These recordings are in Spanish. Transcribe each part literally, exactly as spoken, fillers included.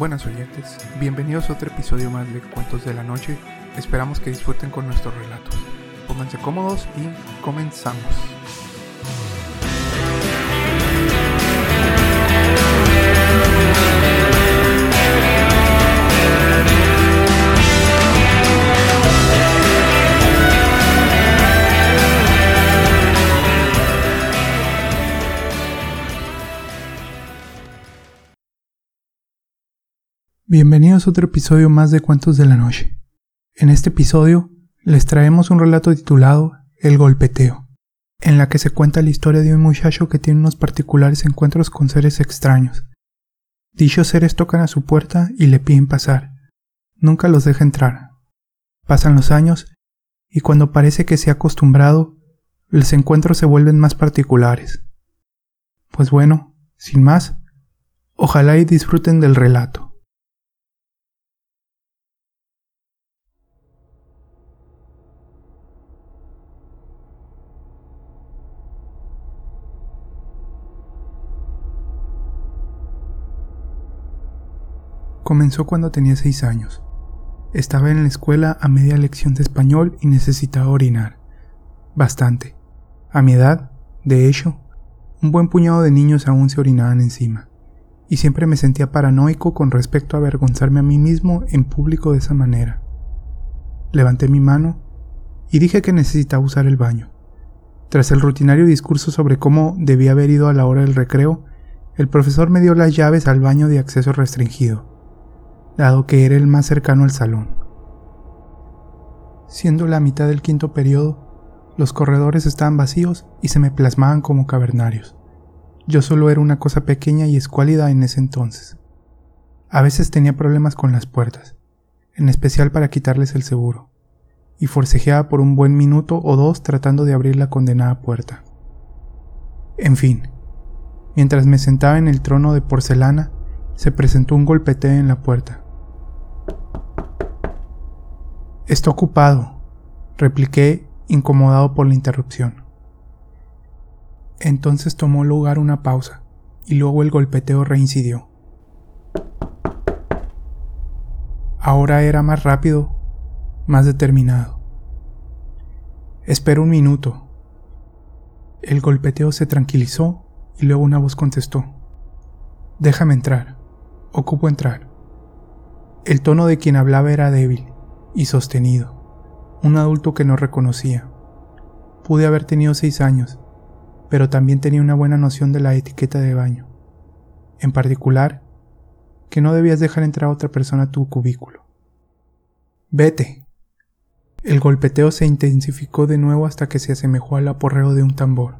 Buenas oyentes, bienvenidos a otro episodio más de Cuentos de la Noche. Esperamos que disfruten con nuestros relatos. Pónganse cómodos y comenzamos. Bienvenidos a otro episodio más de Cuentos de la Noche. En este episodio les traemos un relato titulado El golpeteo, en la que se cuenta la historia de un muchacho que tiene unos particulares encuentros con seres extraños. Dichos seres tocan a su puerta y le piden pasar. Nunca los deja entrar. Pasan los años y cuando parece que se ha acostumbrado, los encuentros se vuelven más particulares. Pues bueno, sin más, ojalá y disfruten del relato. Comenzó cuando tenía seis años. Estaba en la escuela a media lección de español y necesitaba orinar. Bastante. A mi edad, de hecho, un buen puñado de niños aún se orinaban encima, y siempre me sentía paranoico con respecto a avergonzarme a mí mismo en público de esa manera. Levanté mi mano y dije que necesitaba usar el baño. Tras el rutinario discurso sobre cómo debía haber ido a la hora del recreo, el profesor me dio las llaves al baño de acceso restringido, dado que era el más cercano al salón. Siendo la mitad del quinto periodo, los corredores estaban vacíos y se me plasmaban como cavernarios. Yo solo era una cosa pequeña y escuálida en ese entonces. A veces tenía problemas con las puertas, en especial para quitarles el seguro, y forcejeaba por un buen minuto o dos tratando de abrir la condenada puerta. En fin, mientras me sentaba en el trono de porcelana, se presentó un golpeteo en la puerta. «Está ocupado», repliqué, incomodado por la interrupción. Entonces tomó lugar una pausa, y luego el golpeteo reincidió. Ahora era más rápido, más determinado. «Espera un minuto». El golpeteo se tranquilizó, y luego una voz contestó: «Déjame entrar. Ocupo entrar». El tono de quien hablaba era débil y sostenido, un adulto que no reconocía. Pude haber tenido seis años, pero también tenía una buena noción de la etiqueta de baño, en particular, que no debías dejar entrar a otra persona a tu cubículo. «¡Vete!». El golpeteo se intensificó de nuevo hasta que se asemejó al aporreo de un tambor.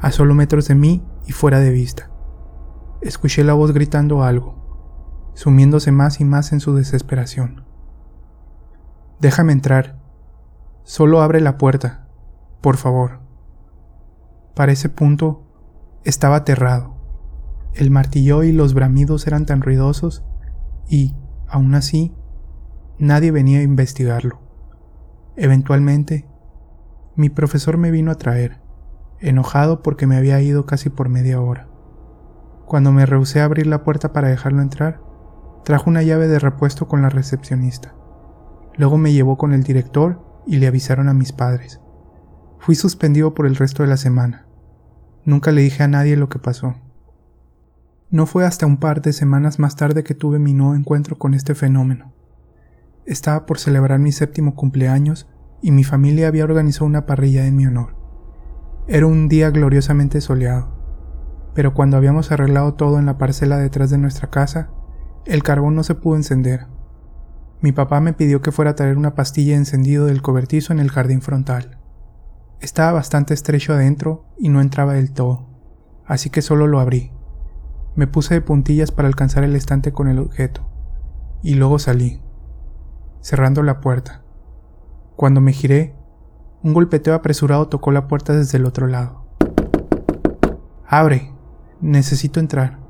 A solo metros de mí y fuera de vista, escuché la voz gritando algo, sumiéndose más y más en su desesperación. «Déjame entrar. Solo abre la puerta, por favor». Para ese punto, estaba aterrado. El martilleo y los bramidos eran tan ruidosos y, aún así, nadie venía a investigarlo. Eventualmente, mi profesor me vino a traer, enojado porque me había ido casi por media hora. Cuando me rehusé a abrir la puerta para dejarlo entrar, trajo una llave de repuesto con la recepcionista. Luego me llevó con el director y le avisaron a mis padres. Fui suspendido por el resto de la semana. Nunca le dije a nadie lo que pasó. No fue hasta un par de semanas más tarde que tuve mi nuevo encuentro con este fenómeno. Estaba por celebrar mi séptimo cumpleaños y mi familia había organizado una parrilla en mi honor. Era un día gloriosamente soleado, pero cuando habíamos arreglado todo en la parcela detrás de nuestra casa, el carbón no se pudo encender. Mi papá me pidió que fuera a traer una pastilla de encendido del cobertizo en el jardín frontal. Estaba bastante estrecho adentro y no entraba del todo, así que solo lo abrí. Me puse de puntillas para alcanzar el estante con el objeto, y luego salí, cerrando la puerta. Cuando me giré, un golpeteo apresurado tocó la puerta desde el otro lado. «¡Abre! Necesito entrar!».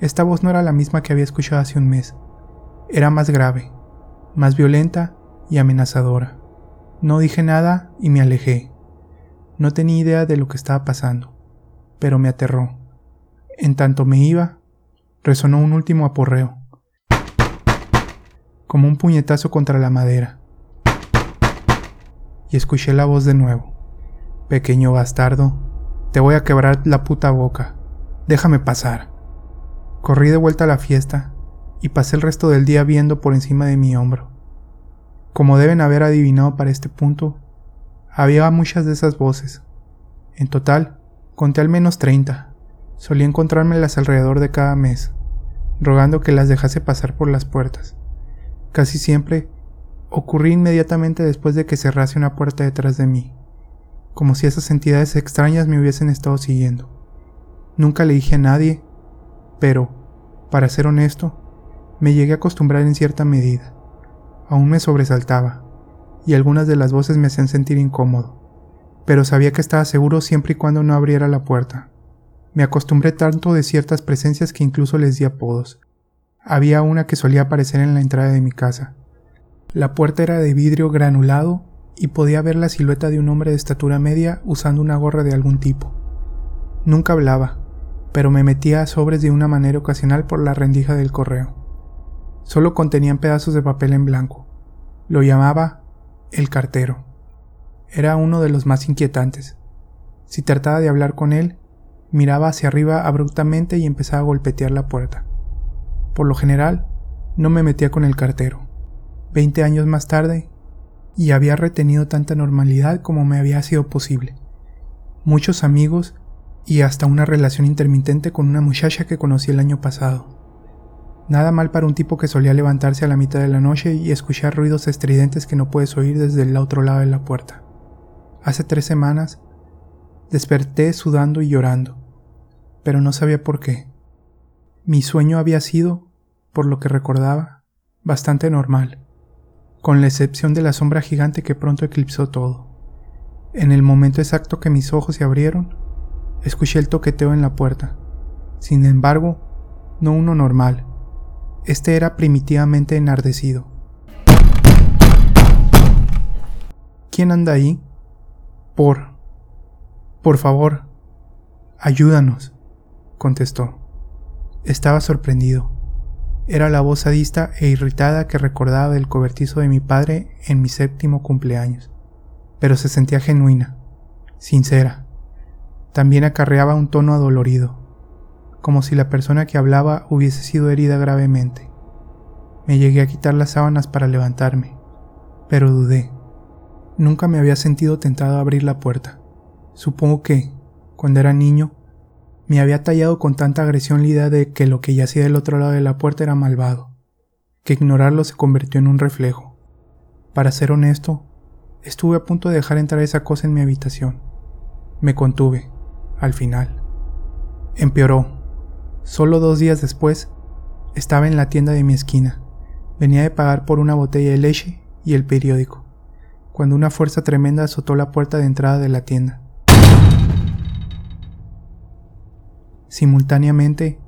Esta voz no era la misma que había escuchado hace un mes. Era más grave, más violenta y amenazadora. No dije nada y me alejé. No tenía idea de lo que estaba pasando, pero me aterró. En tanto me iba, resonó un último aporreo, como un puñetazo contra la madera, y escuché la voz de nuevo. Pequeño bastardo, te voy a quebrar la puta boca, déjame pasar. Corrí de vuelta a la fiesta y pasé el resto del día viendo por encima de mi hombro. Como deben haber adivinado para este punto, había muchas de esas voces. En total, conté al menos treinta. Solía encontrármelas alrededor de cada mes, rogando que las dejase pasar por las puertas. Casi siempre, ocurría inmediatamente después de que cerrase una puerta detrás de mí, como si esas entidades extrañas me hubiesen estado siguiendo. Nunca le dije a nadie, pero, para ser honesto, me llegué a acostumbrar en cierta medida. Aún me sobresaltaba, y algunas de las voces me hacían sentir incómodo, pero sabía que estaba seguro siempre y cuando no abriera la puerta. Me acostumbré tanto de ciertas presencias que incluso les di apodos. Había una que solía aparecer en la entrada de mi casa. La puerta era de vidrio granulado y podía ver la silueta de un hombre de estatura media usando una gorra de algún tipo. Nunca hablaba, pero me metía a sobres de una manera ocasional por la rendija del correo. Solo contenían pedazos de papel en blanco. Lo llamaba el cartero. Era uno de los más inquietantes. Si trataba de hablar con él, miraba hacia arriba abruptamente y empezaba a golpetear la puerta. Por lo general, no me metía con el cartero. Veinte años más tarde, y había retenido tanta normalidad como me había sido posible. Muchos amigos y hasta una relación intermitente con una muchacha que conocí el año pasado. Nada mal para un tipo que solía levantarse a la mitad de la noche y escuchar ruidos estridentes que no puedes oír desde el otro lado de la puerta. Hace tres semanas, desperté sudando y llorando, pero no sabía por qué. Mi sueño había sido, por lo que recordaba, bastante normal, con la excepción de la sombra gigante que pronto eclipsó todo. En el momento exacto que mis ojos se abrieron, escuché el toqueteo en la puerta. Sin embargo, no uno normal. Este era primitivamente enardecido. ¿Quién anda ahí? Por... Por favor, ayúdanos, contestó. Estaba sorprendido. Era la voz sadista e irritada que recordaba del cobertizo de mi padre en mi séptimo cumpleaños, pero se sentía genuina, sincera. También acarreaba un tono adolorido, como si la persona que hablaba hubiese sido herida gravemente. Me llegué a quitar las sábanas para levantarme, pero dudé. Nunca me había sentido tentado a abrir la puerta. Supongo que, cuando era niño, me había tallado con tanta agresión la idea de que lo que yacía del otro lado de la puerta era malvado, que ignorarlo se convirtió en un reflejo. Para ser honesto, estuve a punto de dejar entrar esa cosa en mi habitación. Me contuve, al final. Empeoró. Solo dos días después, estaba en la tienda de mi esquina. Venía de pagar por una botella de leche y el periódico, cuando una fuerza tremenda azotó la puerta de entrada de la tienda. Simultáneamente,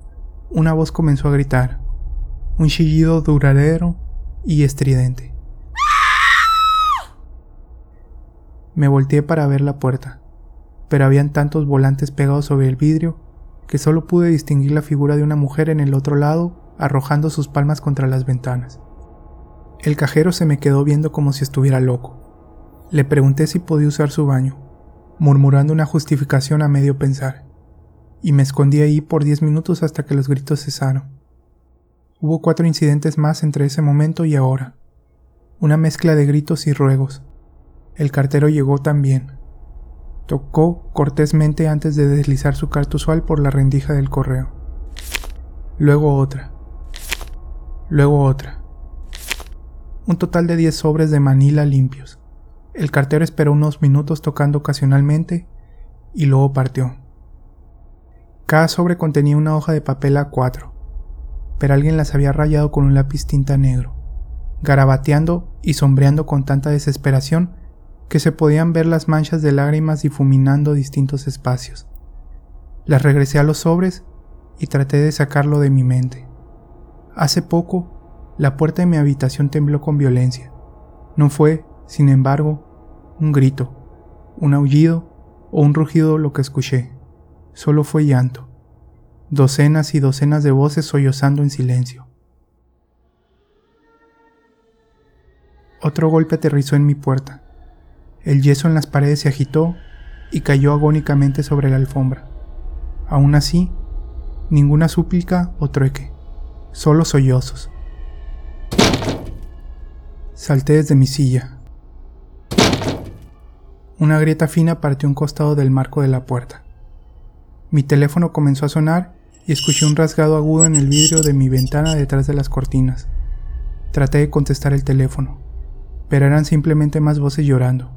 una voz comenzó a gritar, un chillido duradero y estridente. Me volteé para ver la puerta, pero habían tantos volantes pegados sobre el vidrio que solo pude distinguir la figura de una mujer en el otro lado arrojando sus palmas contra las ventanas. El cajero se me quedó viendo como si estuviera loco. Le pregunté si podía usar su baño, murmurando una justificación a medio pensar. Y me escondí ahí por diez minutos hasta que los gritos cesaron. Hubo cuatro incidentes más entre ese momento y ahora. Una mezcla de gritos y ruegos. El cartero llegó también. Tocó cortésmente antes de deslizar su cartuzual por la rendija del correo. Luego otra. Luego otra. Un total de diez sobres de manila limpios. El cartero esperó unos minutos tocando ocasionalmente y luego partió. Cada sobre contenía una hoja de papel A cuatro, pero alguien las había rayado con un lápiz tinta negro, garabateando y sombreando con tanta desesperación que se podían ver las manchas de lágrimas difuminando distintos espacios. Las regresé a los sobres y traté de sacarlo de mi mente. Hace poco, la puerta de mi habitación tembló con violencia. No fue, sin embargo, un grito, un aullido o un rugido lo que escuché. solo fue llanto, docenas y docenas de voces sollozando en silencio. Otro golpe aterrizó en mi puerta. El yeso en las paredes se agitó y cayó agónicamente sobre la alfombra. Aún así, ninguna súplica o trueque, solo sollozos. Salté desde mi silla. Una grieta fina partió un costado del marco de la puerta. Mi teléfono comenzó a sonar y escuché un rasgado agudo en el vidrio de mi ventana detrás de las cortinas. Traté de contestar el teléfono, pero eran simplemente más voces llorando,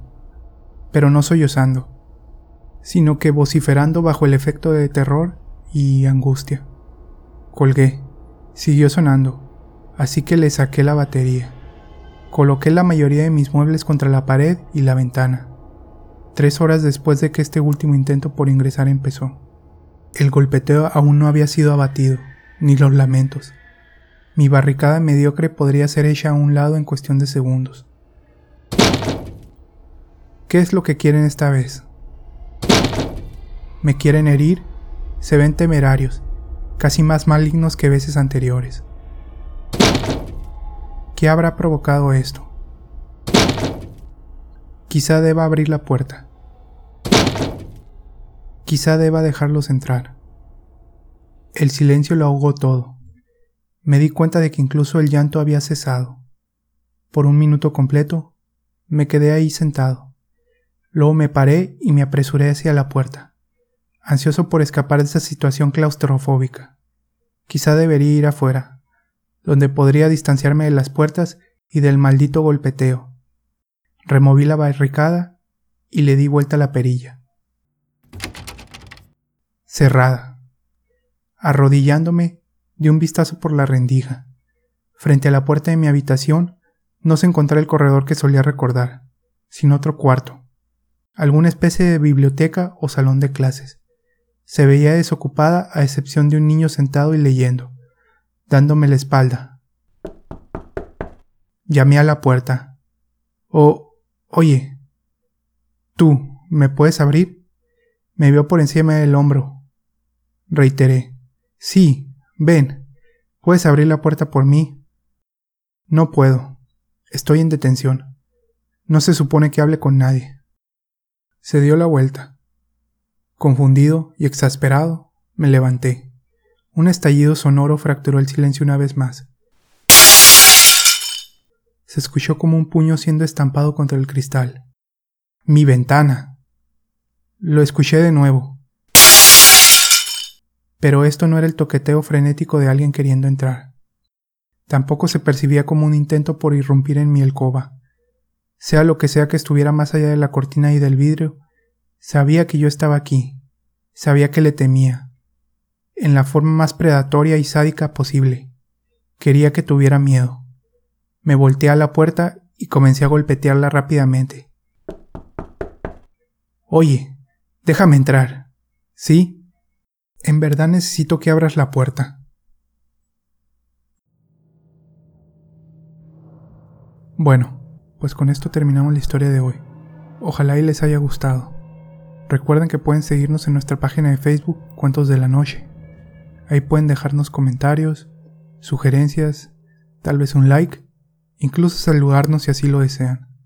pero no sollozando, sino que vociferando bajo el efecto de terror y angustia. Colgué, siguió sonando, así que le saqué la batería. Coloqué la mayoría de mis muebles contra la pared y la ventana. Tres horas después de que este último intento por ingresar empezó, el golpeteo aún no había sido abatido, ni los lamentos. Mi barricada mediocre podría ser hecha a un lado en cuestión de segundos. ¿Qué es lo que quieren esta vez? Me quieren herir, se ven temerarios, casi más malignos que veces anteriores. ¿Qué habrá provocado esto? Quizá deba abrir la puerta. Quizá deba dejarlos entrar. El silencio lo ahogó todo. Me di cuenta de que incluso el llanto había cesado. Por un minuto completo, me quedé ahí sentado. Luego me paré y me apresuré hacia la puerta, ansioso por escapar de esa situación claustrofóbica. Quizá debería ir afuera, donde podría distanciarme de las puertas y del maldito golpeteo. Removí la barricada y le di vuelta a la perilla. Cerrada. Arrodillándome, di un vistazo por la rendija. Frente a la puerta de mi habitación, no se encontraba el corredor que solía recordar, sino otro cuarto, alguna especie de biblioteca o salón de clases. Se veía desocupada a excepción de un niño sentado y leyendo, dándome la espalda. Llamé a la puerta. Oh, oye, ¿tú me puedes abrir? Me vio por encima del hombro. Reiteré. Sí. Ven, ¿puedes abrir la puerta por mí? No puedo. Estoy en detención. No se supone que hable con nadie. Se dio la vuelta. Confundido y exasperado, me levanté. Un estallido sonoro fracturó el silencio una vez más. Se escuchó como un puño siendo estampado contra el cristal. ¡Mi ventana! Lo escuché de nuevo. Pero esto no era el toqueteo frenético de alguien queriendo entrar. Tampoco se percibía como un intento por irrumpir en mi alcoba. Sea lo que sea que estuviera más allá de la cortina y del vidrio, sabía que yo estaba aquí, sabía que le temía, en la forma más predatoria y sádica posible. Quería que tuviera miedo. Me volteé a la puerta y comencé a golpetearla rápidamente. Oye, déjame entrar. ¿Sí? En verdad necesito que abras la puerta. Bueno, pues con esto terminamos la historia de hoy. Ojalá y les haya gustado. Recuerden que pueden seguirnos en nuestra página de Facebook, Cuentos de la Noche. Ahí pueden dejarnos comentarios, sugerencias, tal vez un like, incluso saludarnos si así lo desean.